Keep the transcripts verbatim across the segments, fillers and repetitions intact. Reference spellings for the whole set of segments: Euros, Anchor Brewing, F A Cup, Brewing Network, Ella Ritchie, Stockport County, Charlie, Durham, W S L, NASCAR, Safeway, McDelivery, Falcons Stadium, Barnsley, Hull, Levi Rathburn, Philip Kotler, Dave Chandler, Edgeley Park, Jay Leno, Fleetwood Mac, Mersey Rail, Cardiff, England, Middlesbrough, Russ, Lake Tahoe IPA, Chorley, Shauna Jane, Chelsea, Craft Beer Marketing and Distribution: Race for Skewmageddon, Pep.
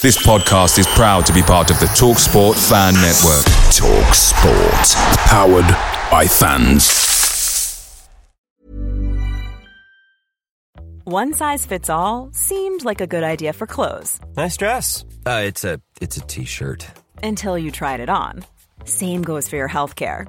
This podcast is proud to be part of the TalkSport Fan Network. TalkSport. Powered by fans. One size fits all seemed like a good idea for clothes. Nice dress. Uh, it's a it's a t-shirt. Until you tried it on. Same goes for your healthcare.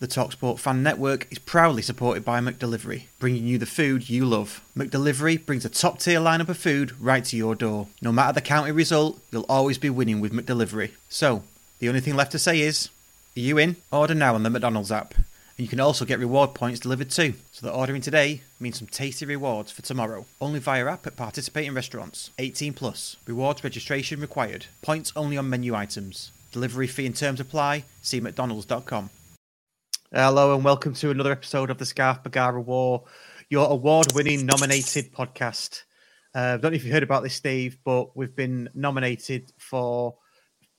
The TalkSport Fan Network is proudly supported by McDelivery, bringing you the food you love. McDelivery brings a top-tier lineup of food right to your door. No matter the county result, you'll always be winning with McDelivery. So, the only thing left to say is, are you in? Order now on the McDonald's app. And you can also get reward points delivered too, so that ordering today means some tasty rewards for tomorrow. Only via app at participating restaurants. eighteen plus. Rewards registration required. Points only on menu items. Delivery fee and terms apply. See mcdonalds dot com. Hello and welcome to another episode of the Scarf Bagara War, your award-winning nominated podcast. I uh, don't know if you heard about this, Steve, but we've been nominated for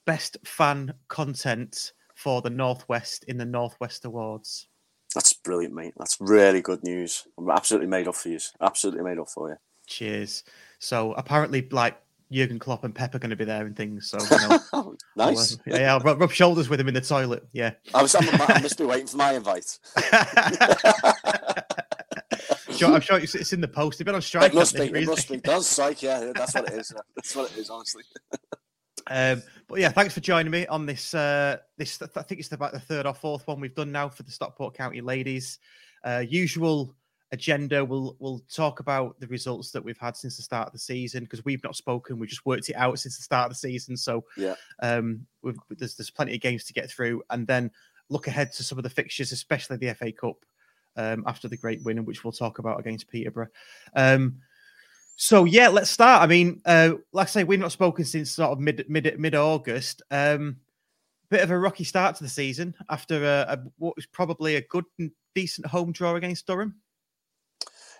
Best Fan Content for the Northwest in the Northwest Awards. That's brilliant, mate. That's really good news. I'm absolutely made up for you. Absolutely made up for you. Cheers. So apparently, like, Jurgen Klopp and Pep are going to be there and things. So you know, nice. I'll, yeah, I'll rub shoulders with him in the toilet. Yeah, I was. I'm, I must be waiting for my invite. sure, I'm sure it's, it's in the post. They've been on strike. It must be. It must be. Does strike? Yeah, that's what it is. That's what it is. Honestly. um, but yeah, thanks for joining me on this. Uh, this I think it's about the third or fourth one we've done now for the Stockport County ladies. Uh, usual. Agenda. We'll we'll talk about the results that we've had since the start of the season because we've not spoken. We just worked it out since the start of the season. So yeah, um, we've, there's there's plenty of games to get through, and then look ahead to some of the fixtures, especially the F A Cup um, after the great win, which we'll talk about against Peterborough. Um, so yeah, let's start. I mean, uh, like I say, we've not spoken since sort of mid mid mid August. Um, bit of a rocky start to the season after a, a, what was probably a good and decent home draw against Durham.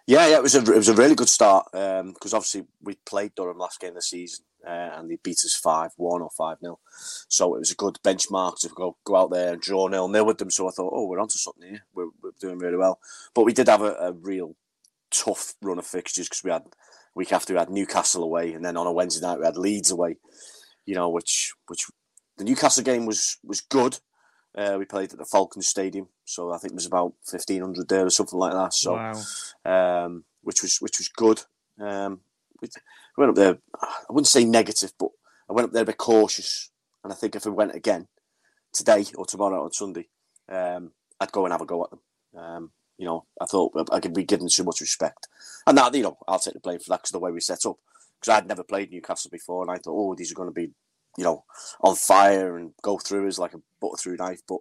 Yeah, yeah, it was a it was a really good start because um, obviously we played Durham last game of the season uh, and they beat us five one or five nil. So it was a good benchmark to go go out there and draw nil nil with them. So I thought, oh, we're onto something here. We're, we're doing really well. But we did have a, a real tough run of fixtures because we had week after we had Newcastle away and then on a Wednesday night we had Leeds away. You know, which which the Newcastle game was was good. Uh, we played at the Falcons Stadium, so I think it was about fifteen hundred there or something like that. So, wow. um, which was which was good. Um, we went up there. I wouldn't say negative, but I went up there a bit cautious. And I think if we went again today or tomorrow on Sunday, um, I'd go and have a go at them. Um, you know, I thought I could be given too much respect, and that you know I'll take the blame for that because of the way we set up. Because I'd never played Newcastle before, and I thought, oh, these are going to be. You know, on fire and go through us like a butter through knife. But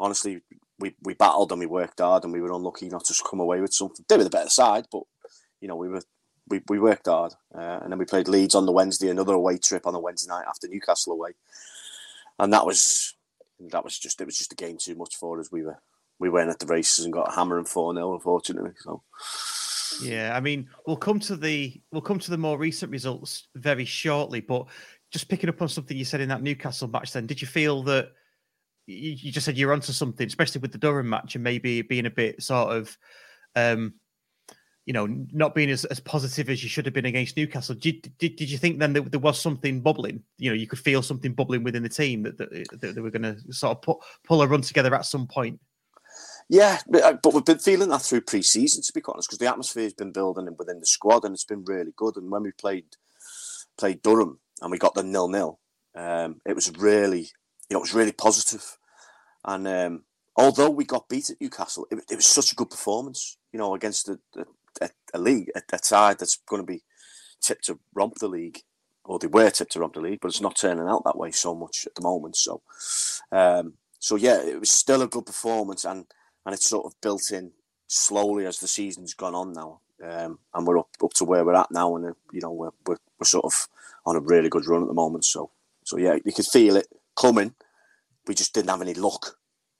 honestly, we, we battled and we worked hard and we were unlucky not to come away with something. They were the better side, but you know, we were we, we worked hard. Uh, and then we played Leeds on the Wednesday, another away trip on the Wednesday night after Newcastle away, and that was that was just it was just a game too much for us. We were we weren't at the races and got hammering four nil, unfortunately. So. Yeah, I mean, we'll come to the we'll come to the more recent results very shortly, but. Just picking up on something you said in that Newcastle match then, did you feel that you, you just said you're onto something, especially with the Durham match and maybe being a bit sort of, um, you know, not being as, as positive as you should have been against Newcastle? Did, did, did you think then that there was something bubbling? You know, you could feel something bubbling within the team that, that, that they were going to sort of put, pull a run together at some point? Yeah, but we've been feeling that through pre-season, to be honest, because the atmosphere has been building within the squad and it's been really good. And when we played played Durham, and we got the nil nil. Um, it was really, you know, it was really positive. And um, although we got beat at Newcastle, it, it was such a good performance, you know, against a, a, a league, a, a side that's going to be tipped to romp the league, or they were tipped to romp the league, but it's not turning out that way so much at the moment. So, um, so yeah, it was still a good performance, and and it's sort of built in slowly as the season's gone on now. Um, and we're up, up to where we're at now, and uh, you know we're, we're we're sort of on a really good run at the moment. So so yeah, you could feel it coming. We just didn't have any luck.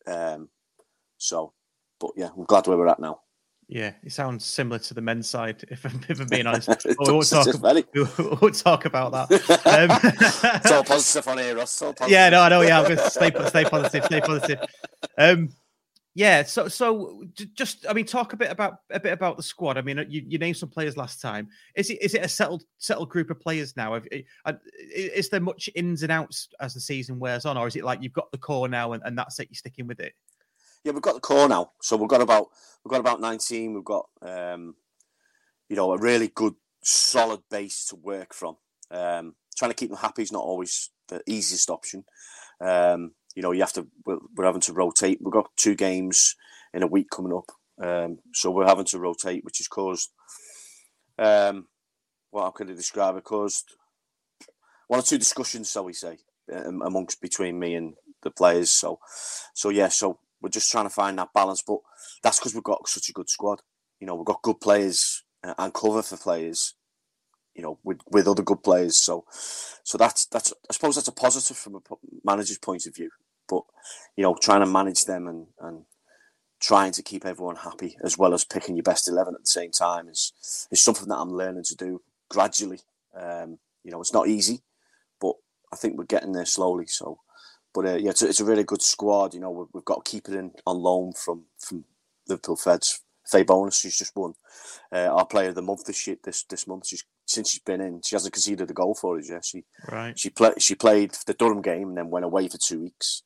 Um, so but yeah, I'm glad where we're at now. Yeah, it sounds similar to the men's side, if I'm, if I'm being honest. we, won't talk about, we won't talk about that. Um, it's all positive on here, Ross. Yeah, no, I know. Yeah, I'm going to stay, stay positive, stay positive. Um, yeah, so so just, I mean, talk a bit about a bit about the squad. I mean, you, you named some players last time. Is it is it a settled settled group of players now? Is there much ins and outs as the season wears on, or is it like you've got the core now and, and that's it, you're sticking with it? Yeah, we've got the core now. So we've got about we've got about nineteen. We've got um, you know, a really good solid base to work from. Um, trying to keep them happy is not always the easiest option. Um, you know, you have to. We're, we're having to rotate. We've got two games in a week coming up, um, so we're having to rotate, which has caused. Um, well, how can I describe it? Caused one or two discussions, shall we say, amongst between me and the players. So, so yeah, so. We're just trying to find that balance, but that's because we've got such a good squad. You know, we've got good players and cover for players, you know, with, with other good players. So, so that's that's I suppose that's a positive from a manager's point of view. But you know, trying to manage them and, and trying to keep everyone happy as well as picking your best eleven at the same time is is something that I'm learning to do gradually. Um, you know, it's not easy, but I think we're getting there slowly. So. But uh, yeah, it's a, it's a really good squad. You know, we've, we've got a keeper in on loan from, from Liverpool Feds, Faye Bonas, who's just won uh, our Player of the Month this year, this this month. She's, since she's been in, she hasn't conceded a goal for us. Yeah, she right. She played she played the Durham game and then went away for two weeks,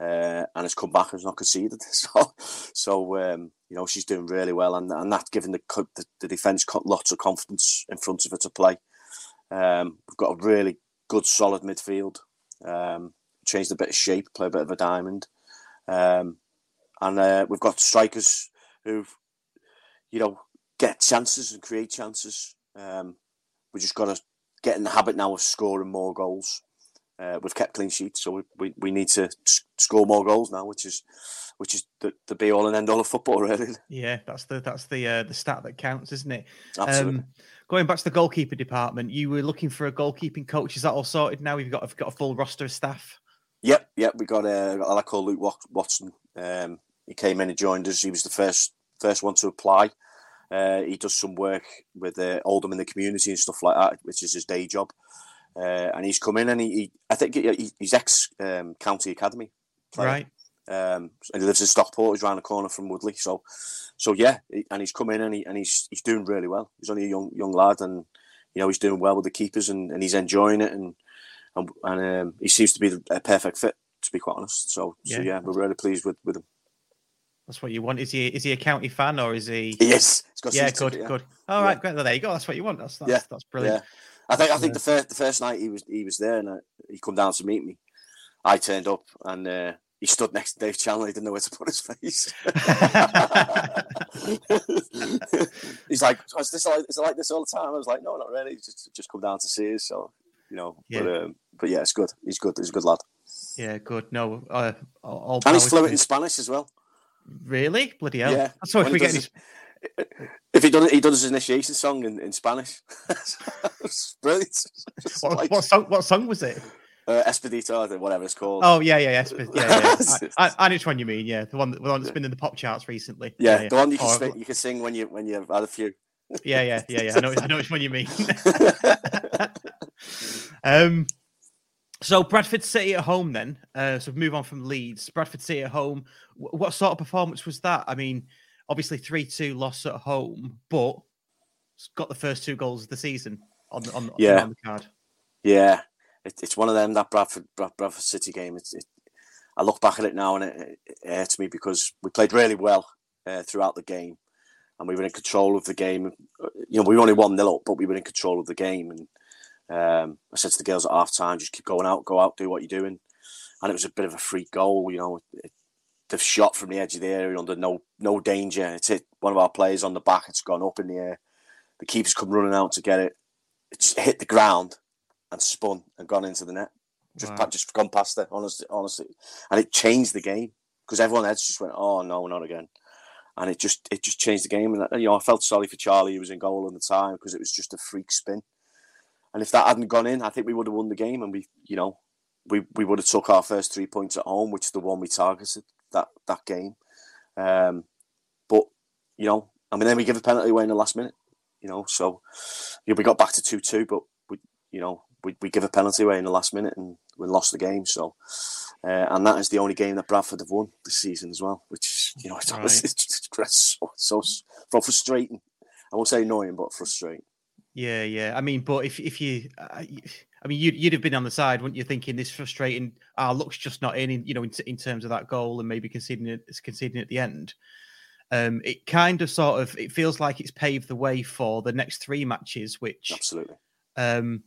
uh, and has come back and has not conceded. So so um, you know, she's doing really well, and and that giving the the, the defence lots of confidence in front of her to play. Um, we've got a really good solid midfield. Um, Changed a bit of shape, play a bit of a diamond, um, and uh, we've got strikers who, you know, get chances and create chances. Um, we just got to get in the habit now of scoring more goals. Uh, we've kept clean sheets, so we, we, we need to score more goals now, which is which is the, the be all and end all of football, really. Yeah, that's the that's the uh, the stat that counts, isn't it? Absolutely. Um, Going back to the goalkeeper department, you were looking for a goalkeeping coach. Is that all sorted now? You've got you've got a full roster of staff. Yep, yep. We got a I call Luke Watson. Um, he came in and joined us. He was the first first one to apply. Uh, he does some work with uh, Oldham in the community and stuff like that, which is his day job. Uh, and he's come in and he, he I think he, he's ex um, county academy player. Right. Um, and he lives in Stockport. He's round the corner from Woodley. So, so yeah, and he's come in and he and he's he's doing really well. He's only a young young lad, and you know he's doing well with the keepers, and, and he's enjoying it, and and, and um, he seems to be a perfect fit, to be quite honest. So, yeah. so yeah, we're really pleased with, with him. That's what you want. Is he is he a county fan or is he? Yes. He yeah, good, ticket, yeah. good. All right, yeah. great. Well, there you go. That's what you want. That's that's, yeah. that's brilliant. Yeah. I think I think the first the first night he was he was there and I, he come down to meet me. I turned up and. Uh, He stood next to Dave Chandler. He didn't know where to put his face. He's like, is this like, is it like this all the time? I was like, no, not really. He's just just come down to see us. So, you know, yeah. But, um, but yeah, it's good. He's good. He's a good lad. Yeah, good. No, uh, all and he's fluent in Spanish as well. Really? Bloody hell! Yeah. That's what if we get. His... If he does, he does his initiation song in, in Spanish. It's brilliant. It's what, like... what song? What song was it? Uh, Espedito, whatever it's called. Oh yeah, yeah, Espedito. Yeah, yeah. I, I, I know which one you mean. Yeah, the one, the one that's been in the pop charts recently. Yeah, yeah the yeah. one you can, oh, sing, you can sing when you when you've had a few. Yeah, yeah, yeah, yeah. I know, I know which one you mean. um, so Bradford City at home then. Uh, so move on from Leeds. Bradford City at home. W- what sort of performance was that? I mean, obviously three two loss at home, but it's got the first two goals of the season on on, yeah. on the card. Yeah. It's one of them, that Bradford Bradford City game. It's, it, I look back at it now and it, it hurts me because we played really well uh, throughout the game and we were in control of the game. You know, we were only one nil up, but we were in control of the game. And um, I said to the girls at half-time, just keep going out, go out, do what you're doing. And it was a bit of a free goal, you know. It, it, they've shot from the edge of the area under no no danger. It's hit one of our players on the back. It's gone up in the air. The keeper's come running out to get it. It's hit the ground. And spun and gone into the net, just wow. just gone past it. Honestly, honestly, and it changed the game because everyone else just went, "Oh no, not again!" And it just it just changed the game. And you know, I felt sorry for Charlie, who was in goal at the time, because it was just a freak spin. And if that hadn't gone in, I think we would have won the game, and we, you know, we we would have took our first three points at home, which is the one we targeted that that game. Um, you know, I mean, then we give a penalty away in the last minute, you know, so yeah, we got back to two two, but we, you know, we, we give a penalty away in the last minute and we lost the game. So, uh, and that is the only game that Bradford have won this season as well, which is, you know, it's, right. it's, it's, it's so, so, so frustrating. I won't say annoying, but frustrating. Yeah, yeah. I mean, but if if you, uh, I mean, you'd, you'd have been on the side, wouldn't you? Thinking this frustrating. Our luck's just not in, you know, in, in terms of that goal and maybe conceding it, conceding at the end. Um, it kind of sort of it feels like it's paved the way for the next three matches, which absolutely. Um,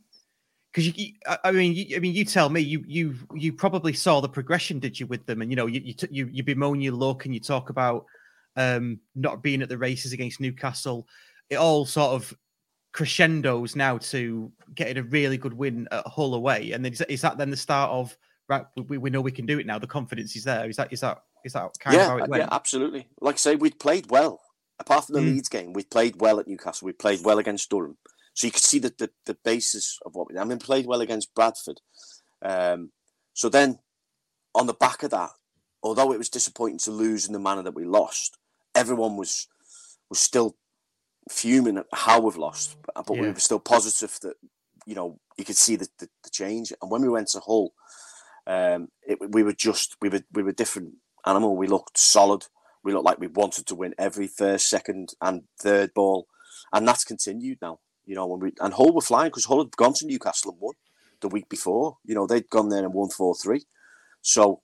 because you, you, I mean, you, I mean, you tell me, you you you probably saw the progression, did you, with them? And you know, you you you, you bemoan your luck and you talk about um not being at the races against Newcastle. It all sort of crescendos now to getting a really good win at Hull away, and then is that then the start of right? We, we know we can do it now. The confidence is there. Is that is that is that kind yeah, of how it went? Yeah, absolutely. Like I say, we'd played well. Apart from the mm. Leeds game, we played well at Newcastle. We played well against Durham, so you could see the the, the basis of what we did. I mean, played well against Bradford. Um, so then, on the back of that, although it was disappointing to lose in the manner that we lost, everyone was was still fuming at how we've lost, but yeah. we were still positive that, you know, you could see the, the, the change. And when we went to Hull, um, it, we were just we were we were a different animal. We looked solid. We looked like we wanted to win every first, second, and third ball, and that's continued now. You know, when we and Hull were flying because Hull had gone to Newcastle and won the week before. You know, they'd gone there and won four three. So,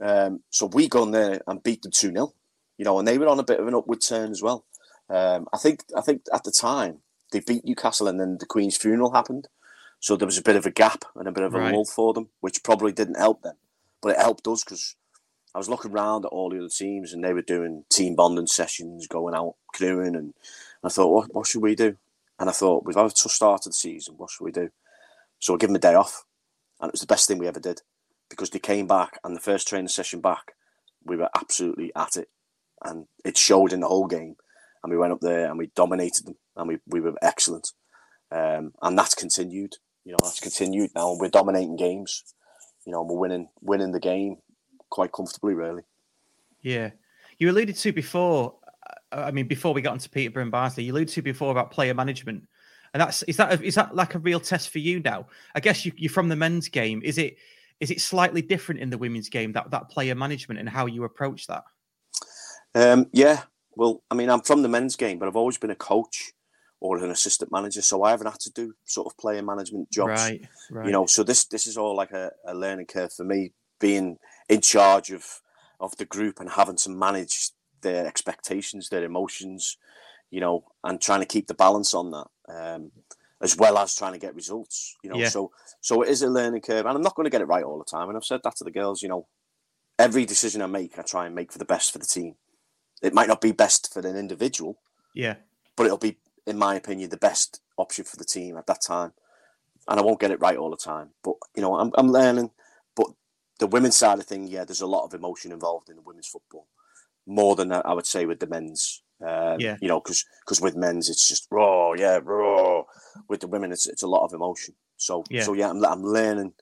um, so we gone there and beat them two nil. You know, and they were on a bit of an upward turn as well. Um, I think I think at the time they beat Newcastle and then the Queen's funeral happened, so there was a bit of a gap and a bit of a right. lull for them, which probably didn't help them, but it helped us because I was looking round at all the other teams and they were doing team bonding sessions, going out canoeing, and I thought, what, what should we do? And I thought, we've had a tough start to the season, what should we do? So I gave them a day off, and it was the best thing we ever did because they came back, and the first training session back we were absolutely at it, and it showed in the whole game. And we went up there and we dominated them, and we, we were excellent. Um, and that's continued. You know, that's continued now. And we're dominating games. You know, and we're winning winning the game quite comfortably, really. Yeah. You alluded to before, I mean, before we got into Peterborough and Barnsley, you alluded to before about player management. And that's is that is that like a real test for you now? I guess you, you're from the men's game. Is it is it slightly different in the women's game, that, that player management and how you approach that? Um, yeah. Well, I mean, I'm from the men's game, but I've always been a coach or an assistant manager, so I haven't had to do sort of player management jobs. Right, right. You know, so this this is all like a, a learning curve for me, being in charge of, of the group and having to manage their expectations, their emotions, you know, and trying to keep the balance on that, um, as well as trying to get results, you know. Yeah. So so it is a learning curve, and I'm not going to get it right all the time. And I've said that to the girls, you know, every decision I make, I try and make for the best for the team. It might not be best for an individual, yeah, but it'll be, in my opinion, the best option for the team at that time. And I won't get it right all the time, but you know, I'm I'm learning. But the women's side of thing, yeah, there's a lot of emotion involved in the women's football, more than I would say with the men's. Uh, yeah, you know, because because with men's it's just raw, yeah, raw. With the women, it's it's a lot of emotion. So yeah. so yeah, I'm I'm learning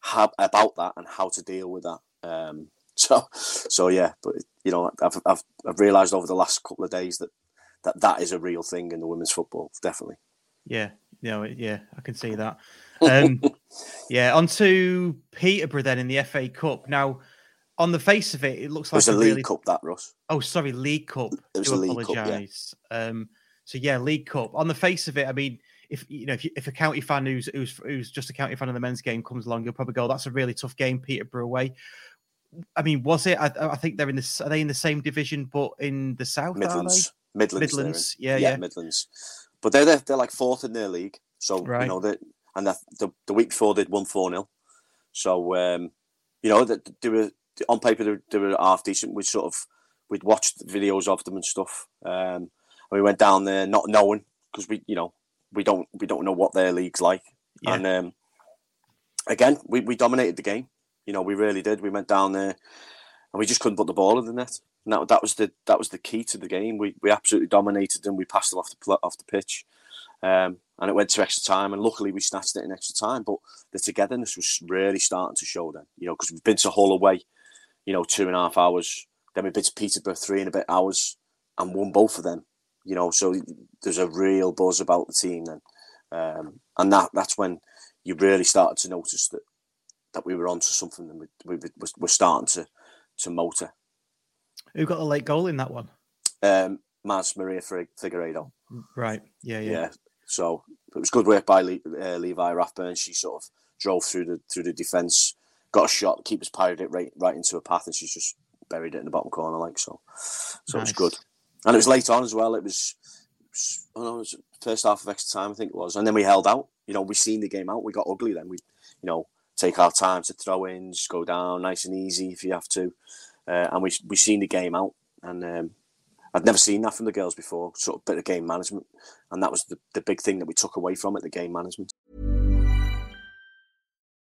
how, about that and how to deal with that. Um, So, so yeah, but you know, I've I've, I've realised over the last couple of days that, that that is a real thing in the women's football, definitely. Yeah, no, yeah, I can see that. Um, yeah, on to Peterborough then in the F A Cup. Now, on the face of it, it looks like it was a League really... Cup, that Russ. Oh, sorry, League Cup. It was a League Cup. Yeah. Um, so yeah, League Cup. On the face of it, I mean, if you know, if, you, if a county fan who's who's who's just a county fan of the men's game comes along, you'll probably go, "That's a really tough game, Peterborough away." I mean, was it? I, I think they're in this. Are they in the same division, but in the south? Midlands, Midlands, Midlands. Yeah, yeah, yeah, Midlands. But they're they're like fourth in their league. So right. you know that, and that, the the week before they'd won four nil. So um, you know that they were on paper they were, they were half decent. We sort of we'd watched videos of them and stuff. Um, and we went down there not knowing because we you know we don't we don't know what their league's like. Yeah. And um, again, we, we dominated the game. You know, we really did. We went down there, and we just couldn't put the ball in the net. And that, that was the that was the key to the game. We we absolutely dominated them. We passed them off the off the pitch, um, and it went to extra time. And luckily, we snatched it in extra time. But the togetherness was really starting to show then. You know, because we've been to Hull away, you know, two and a half hours. Then we've been to Peterborough three and a bit hours. and won both of them. You know, so there's a real buzz about the team then, um, and that that's when you really started to notice that that we were onto something, and we, we, we were starting to to motor. Who got the late goal in that one? Um, Maz, Maria Figueiredo. Right. Yeah, yeah. Yeah. So it was good work by Le, uh, Levi Rathburn. She sort of drove through the through the defence, got a shot. Keeper's parried it right right into a path, and she's just buried it in the bottom corner, like so. So nice. It was good. And it was late on as well. It was, it was, oh no, it was the first half of extra time, I think it was. And then we held out. You know, we seen the game out. We got ugly then. We, you know, take our time to throw in, just go down nice and easy if you have to. Uh, and we we seen the game out. And um, I'd never seen that from the girls before, sort of bit of game management. And that was the, the big thing that we took away from it, the game management.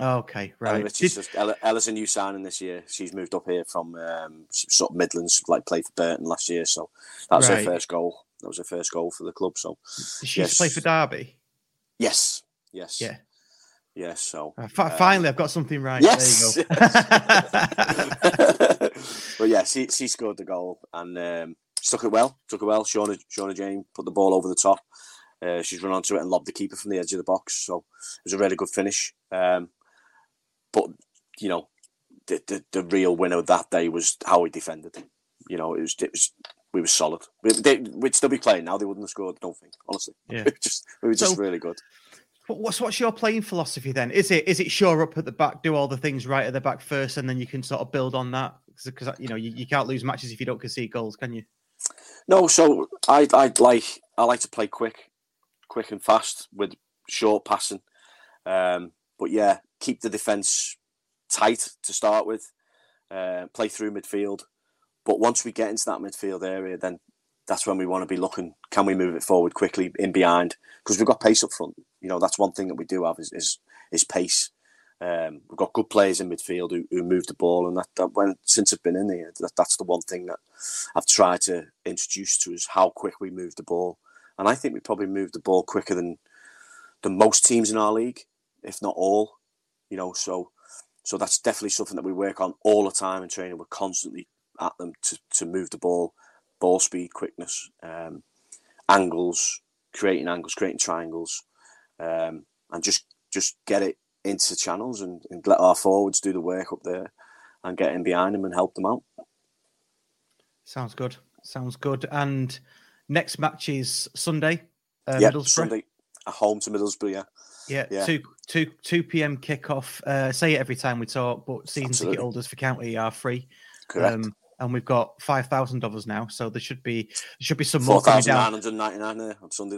Okay, right. Ella Ritchie's Did... just, Ella, Ella's a new signing this year. She's moved up here from um, sort of Midlands, like played for Burton last year. So that was right. her first goal. That was her first goal for the club. So Did she yes. play for Derby? Yes, yes, yeah, yes. So uh, fa- finally, um, I've got something right. Yes, there you go. Yes. But yeah, she she scored the goal and um, stuck it well. Took it well. Shauna Shauna Jane put the ball over the top. Uh, she's run onto it and lobbed the keeper from the edge of the box. So it was a really good finish. Um, But, you know, the, the the real winner that day was how we defended. You know, it was, it was we were solid. We, they, we'd still be playing now. They wouldn't have scored, I don't think, honestly. Yeah. We were just, we were just so, really good. What's what's your playing philosophy then? Is it is it shore up at the back, do all the things right at the back first, and then you can sort of build on that? Because, you know, you, you can't lose matches if you don't concede goals, can you? No, so I I'd like I like to play quick, quick and fast with short passing. Um, but, yeah. Keep the defence tight to start with, uh, play through midfield. But once we get into that midfield area, then that's when we want to be looking. Can we move it forward quickly in behind? Because we've got pace up front. You know, that's one thing that we do have is is, is pace. Um, we've got good players in midfield who, who move the ball. And that, that when since I've been in here, that, that's the one thing that I've tried to introduce to us, how quick we move the ball. And I think we probably move the ball quicker than, than most teams in our league, if not all. You know, so so that's definitely something that we work on all the time in training. We're constantly at them to, to move the ball, ball speed, quickness, um, angles, creating angles, creating triangles, um, and just just get it into channels and, and let our forwards do the work up there and get in behind them and help them out. Sounds good. Sounds good. And next match is Sunday, uh, yeah, Middlesbrough. Sunday, at home to Middlesbrough, yeah. Yeah, yeah, two two two p m kickoff. Uh, say it every time we talk, but season Absolutely. ticket holders for County are free. Correct. Um, and we've got five thousand of us now, so there should be there should be some more coming down. four thousand nine hundred ninety-nine there on Sunday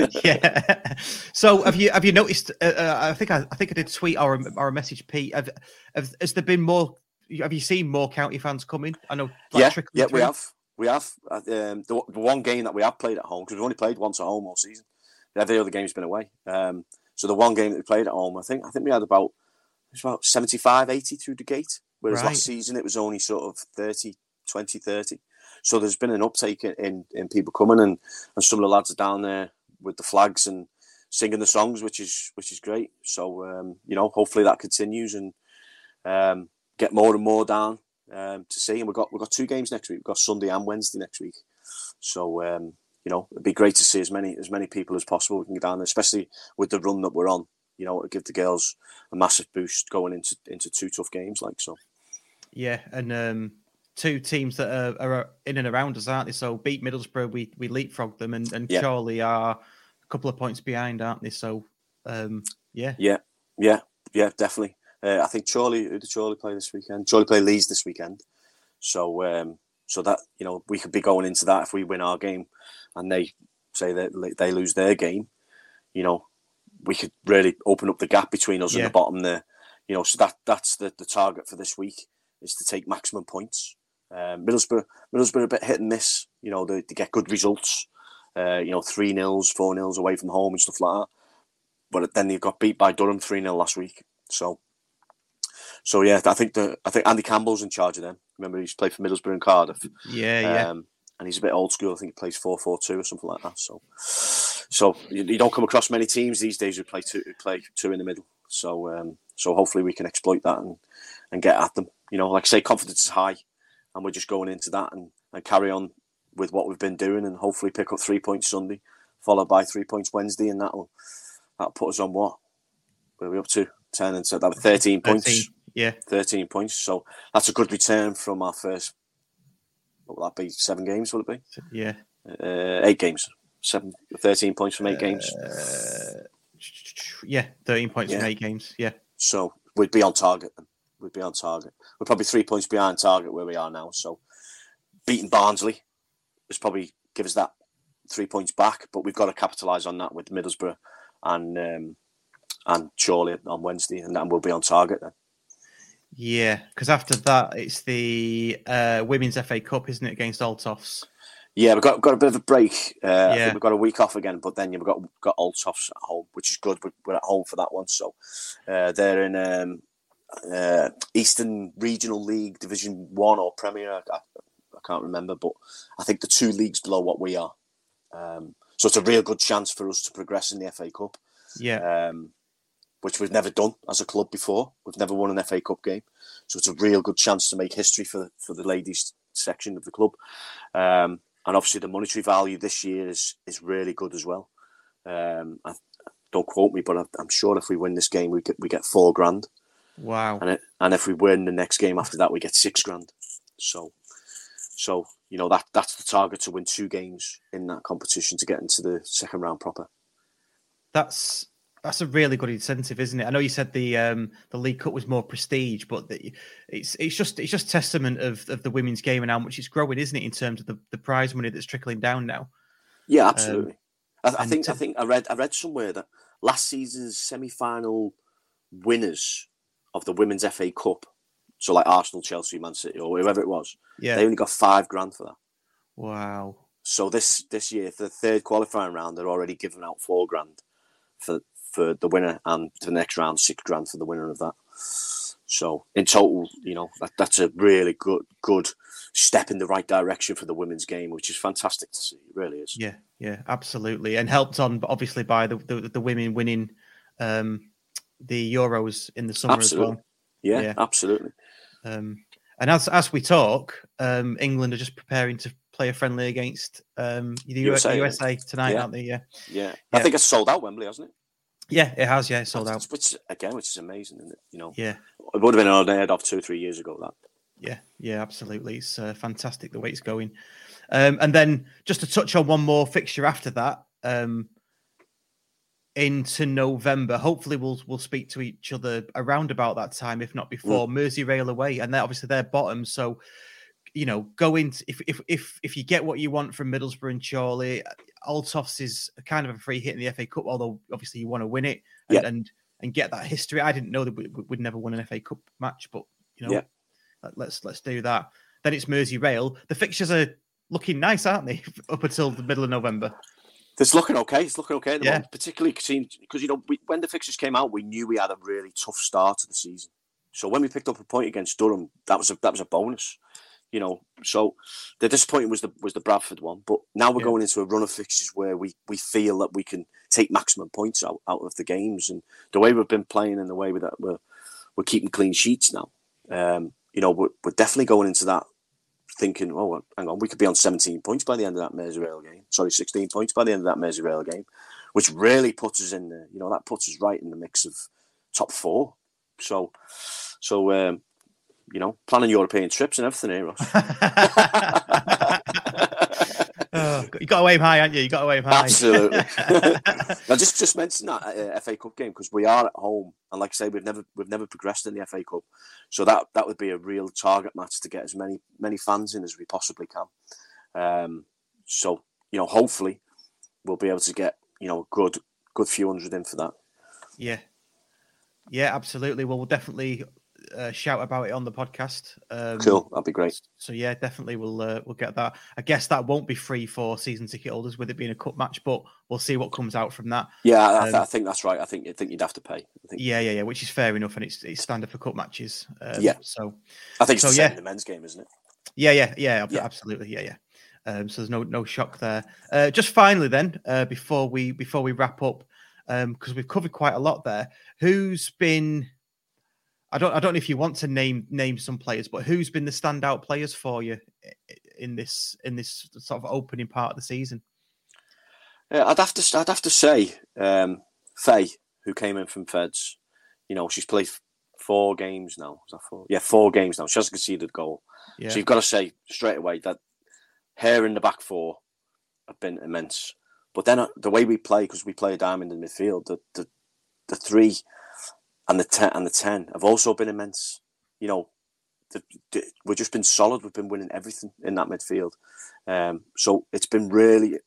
then. Yeah. So have you have you noticed? Uh, I think I, I think I did tweet or a, or a message, Pete. Have, have, has there been more? Have you seen more County fans coming? I know. Like, yeah, yeah, through. we have. We have um, the, the one game that we have played at home because we've only played once at home all season. Every other game's been away. Um, so the one game that we played at home, I think I think we had about it was about seventy-five, eighty through the gate, whereas right. last season it was only sort of thirty, twenty, thirty. So there's been an uptake in, in, in people coming, and, and some of the lads are down there with the flags and singing the songs, which is which is great. So, um, you know, hopefully that continues and um, get more and more down um, to see. And we've got, we've got two games next week. We've got Sunday and Wednesday next week. So... Um, You know, it'd be great to see as many as many people as possible we can get down there, especially with the run that we're on. You know, it'll give the girls a massive boost going into into two tough games like so. Yeah, and um, two teams that are, are in and around us, aren't they? So beat Middlesbrough, we we leapfrog them, and and yeah. Chorley are a couple of points behind, aren't they? So um, Yeah. Yeah. Yeah. Yeah, definitely. Uh, I think Chorley, who did Chorley play this weekend? Chorley play Leeds this weekend. So, um, so that, you know, we could be going into that if we win our game and they say that they lose their game, you know, we could really open up the gap between us yeah. and the bottom there. You know, so that that's the, the target for this week is to take maximum points. Um, Middlesbrough, Middlesbrough a bit hit and miss. You know, they, they get good results. Uh, you know, three nils, four nils away from home and stuff like that. But then they got beat by Durham three nil last week. So, so yeah, I think the I think Andy Campbell's in charge of them. Remember, he's played for Middlesbrough and Cardiff. Yeah, yeah. Um, and he's a bit old school. I think he plays four four two or something like that. So, so you, you don't come across many teams these days who play two who play two in the middle. So, um, so hopefully we can exploit that and, and get at them. You know, like I say, confidence is high. And we're just going into that and, and carry on with what we've been doing and hopefully pick up three points Sunday, followed by three points Wednesday, and that'll that'll put us on what? What are we up to? Ten and so that was thirteen points. thirteen, yeah. Thirteen points. So that's a good return from our first what will that be? Seven games, will it be? Yeah. Uh, eight games. Seven thirteen points from eight uh, games. Yeah, thirteen points yeah. from eight games. Yeah. So we'd be on target then. We'd be on target. We're probably three points behind target where we are now. So beating Barnsley is probably give us that three points back. But we've got to capitalise on that with Middlesbrough and um, and Chorley on Wednesday, and then we'll be on target then. Yeah, because after that it's the uh, Women's F A Cup, isn't it, against Old Altoffs? Yeah, we've got got a bit of a break. Uh, yeah. I think we've got a week off again, but then you've yeah, got got Old Altoffs at home, which is good. We're, we're at home for that one, so uh, they're in. Um, Uh, Eastern Regional League Division One or Premier, I, I, I can't remember, but I think the two leagues below what we are, um, so it's a real good chance for us to progress in the F A Cup, yeah, um, which we've never done as a club before. We've never won an F A Cup game, so it's a real good chance to make history for for the ladies section of the club, um, and obviously the monetary value this year is is really good as well. Um, I, don't quote me, but I, I'm sure if we win this game, we get we get four grand. Wow. And it, and if we win the next game after that, we get six grand. So, so you know, that that's the target, to win two games in that competition to get into the second round proper. That's that's a really good incentive, isn't it? I know you said the um, the League Cup was more prestige, but the, it's it's just it's just testament of, of the women's game and how much it's growing, isn't it, in terms of the, the prize money that's trickling down now? Yeah, absolutely. Um, I, I think t- I think I read I read somewhere that last season's semi-final winners of the Women's F A Cup, so like Arsenal, Chelsea, Man City, or whoever it was, yeah. they only got five grand for that. Wow. So this this year, for the third qualifying round, they're already giving out four grand for for the winner, and for the next round, six grand for the winner of that. So in total, you know, that, that's a really good good step in the right direction for the women's game, which is fantastic to see. It really is. Yeah, yeah, absolutely. And helped on, obviously, by the, the, the women winning... Um, the Euros in the summer absolutely. as well. Yeah, yeah. absolutely. Um, and as as we talk, um, England are just preparing to play a friendly against um, the U S A, U S A tonight, yeah. aren't they? Yeah. yeah, yeah. I think it's sold out Wembley, hasn't it? Yeah, it has. Yeah, it's sold That's, out. Which again, which is amazing, isn't it? You know. Yeah. It would have been on head off two, three years ago. That. Yeah, yeah, absolutely. It's uh, fantastic the way it's going. Um, and then just to touch on one more fixture after that. Um, into November, hopefully we'll we'll speak to each other around about that time, if not before. Mm. Mersey Rail away, and they're obviously they're bottom, so you know, go into if if if if you get what you want from Middlesbrough and Chorley, Old Altoffs is kind of a free hit in the F A Cup, although obviously you want to win it and yeah. and, and get that history. I didn't know that we, we'd never won an F A Cup match, but you know, yeah. let's let's do that. Then it's Mersey Rail. The fixtures are looking nice, aren't they? Up until the middle of November. It's looking okay. It's looking okay at the yeah. moment, particularly because, you know, we, when the fixtures came out, we knew we had a really tough start to the season. So when we picked up a point against Durham, that was a that was a bonus, you know. So the disappointing was the was the Bradford one, but now we're yeah. going into a run of fixtures where we, we feel that we can take maximum points out, out of the games, and the way we've been playing and the way that we're we're keeping clean sheets now. Um, you know, we're we're definitely going into that. Thinking, oh, hang on, we could be on seventeen points by the end of that Mersey Rail game. Sorry, sixteen points by the end of that Mersey Rail game, which really puts us in the, you know, that puts us right in the mix of top four. So, so um, you know, planning European trips and everything here, Ross. oh, you got to aim high, aren't you? You got to aim high. Absolutely. Now, just just mention that uh, F A Cup game, because we are at home, and like I say, we've never we've never progressed in the F A Cup, so that that would be a real target match to get as many many fans in as we possibly can. Um, so you know, hopefully, we'll be able to get you know a good good few hundred in for that. Yeah, yeah, absolutely. Well, we'll definitely. Uh, shout about it on the podcast. Um, cool, that'd be great. So yeah, definitely we'll uh, we'll get that. I guess that won't be free for season ticket holders with it being a cup match, but we'll see what comes out from that. Yeah, I, th- um, I think that's right. I think I think you'd have to pay. I think. Yeah, yeah, yeah, which is fair enough, and it's it's standard for cup matches. Um, yeah. So I think it's so, the same yeah. in the men's game, isn't it? Yeah, yeah, yeah, yeah. absolutely, yeah, yeah. Um, so there's no no shock there. Uh, just finally, then uh, before we before we wrap up, because um, we've covered quite a lot there. Who's been I don't. I don't know if you want to name name some players, but who's been the standout players for you in this in this sort of opening part of the season? Yeah, I'd have to. I'd have to say um, Faye, who came in from Feds. You know, she's played four games now. Is that four? Yeah, four games now. She hasn't conceded a goal. Yeah. So you've got to say straight away that her in the back four have been immense. But then the way we play, because we play a diamond in midfield, the the the three. And the ten and the ten have also been immense. You know, the, the, we've just been solid. We've been winning everything in that midfield. Um, so it's been really,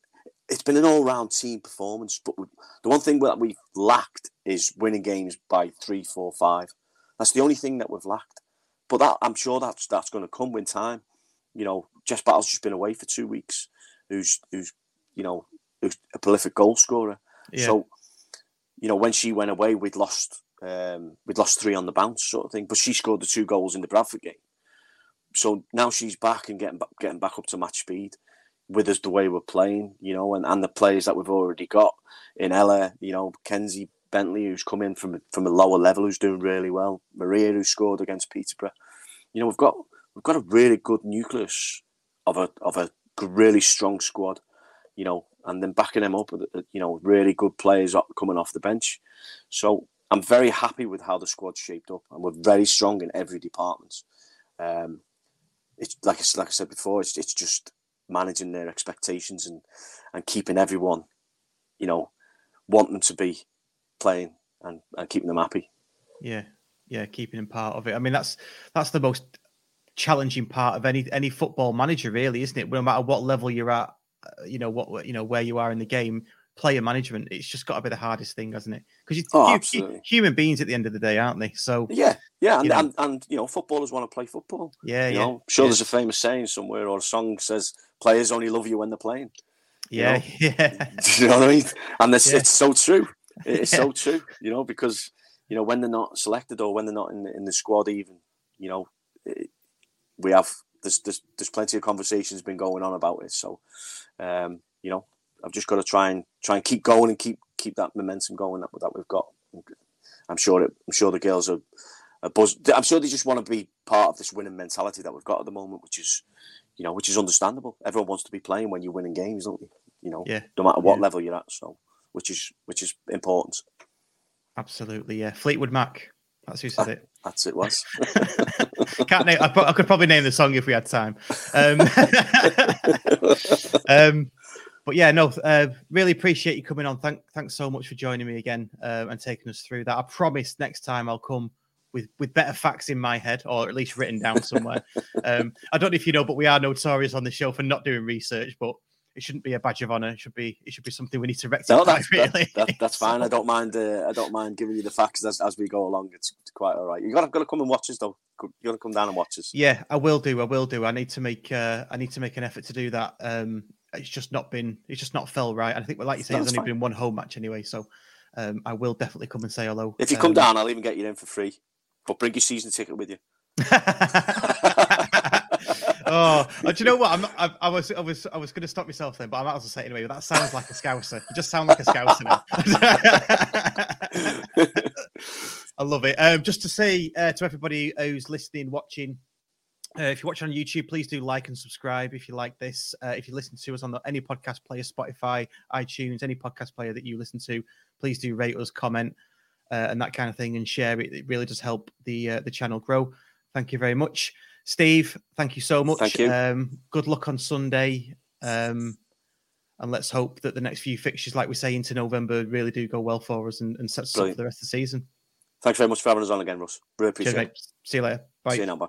it's been an all-round team performance. But we, the one thing that we've lacked is winning games by three, four, five. That's the only thing that we've lacked. But that I'm sure that's that's going to come with time. You know, Jess Battle's just been away for two weeks. Who's who's you know who's a prolific goal scorer. Yeah. So you know when she went away, we'd lost. Um, we'd lost three on the bounce sort of thing, but she scored the two goals in the Bradford game. So now she's back and getting, getting back up to match speed with us the way we're playing, you know, and, and the players that we've already got in Ella, you know, Kenzie Bentley, who's come in from, from a lower level, who's doing really well. Maria, who scored against Peterborough. You know, we've got we've got a really good nucleus of a of a really strong squad, you know, and then backing them up with, you know, really good players coming off the bench. So I'm very happy with how the squad's shaped up, and we're very strong in every department. Um, it's like I, like I said before, it's it's just managing their expectations and, and keeping everyone, you know, wanting to be playing and, and keeping them happy. Yeah, yeah, keeping them part of it. I mean, that's that's the most challenging part of any any football manager, really, isn't it? No matter what level you're at, you know what you know where you are in the game. Player management, it's just got to be the hardest thing, hasn't it? Because oh, you're human beings at the end of the day, aren't they? So yeah, yeah, and you know, and, and you know, footballers want to play football. Yeah, you yeah. Know? I'm sure, yeah. There's a famous saying somewhere or a song says, "Players only love you when they're playing." Yeah, you know? yeah. Do you know what I mean? And it's, yeah. it's so true. It's yeah. so true. You know, because you know when they're not selected or when they're not in the, in the squad, even you know, it, we have there's, there's there's plenty of conversations been going on about it. So, um, you know. I've just got to try and try and keep going and keep keep that momentum going that, that we've got. I'm sure it, I'm sure the girls are, are buzzed. I'm sure they just want to be part of this winning mentality that we've got at the moment, which is, you know, which is understandable. Everyone wants to be playing when you're winning games, don't you? You know, yeah. no matter what yeah. level you're at. So, which is which is important. Absolutely, yeah. Fleetwood Mac. That's who said that, it. That's it. Was. Can't name. I, I could probably name the song if we had time. Um, um But yeah, no, uh, really appreciate you coming on. Thank, thanks so much for joining me again uh, and taking us through that. I promise next time I'll come with, with better facts in my head, or at least written down somewhere. um, I don't know if you know, but we are notorious on the show for not doing research, but it shouldn't be a badge of honour. It should be it should be something we need to rectify. No, that's, really. that, that, that's fine. I don't mind. Uh, I don't mind giving you the facts as, as we go along. It's quite all right. You got got to come and watch us though. You got to come down and watch us. Yeah, I will do. I will do. I need to make. Uh, I need to make an effort to do that. Um, It's just not been, it's just not fell right. And I think, like you say, there's only fine. been one home match anyway. So um, I will definitely come and say hello. If you come um, down, I'll even get you in for free. But bring your season ticket with you. Oh, do you know what? I'm not, I, I was, I was, I was going to stop myself then, but I might as well say it anyway. But that sounds like a Scouser. You just sound like a Scouser now. I love it. Um, just to say uh, to everybody who's listening, watching. Uh, if you're watching on YouTube, please do like and subscribe if you like this. Uh, if you listen to us on the, any podcast player, Spotify, iTunes, any podcast player that you listen to, please do rate us, comment, uh, and that kind of thing, and share it. It really does help the uh, the channel grow. Thank you very much. Steve, thank you so much. Thank you. Um, good luck on Sunday. Um, And let's hope that the next few fixtures, like we say, into November really do go well for us and, and set us up for the rest of the season. Thanks very much for having us on again, Russ. Really appreciate Cheers, it. Mate. See you later. Bye. See you now, bye.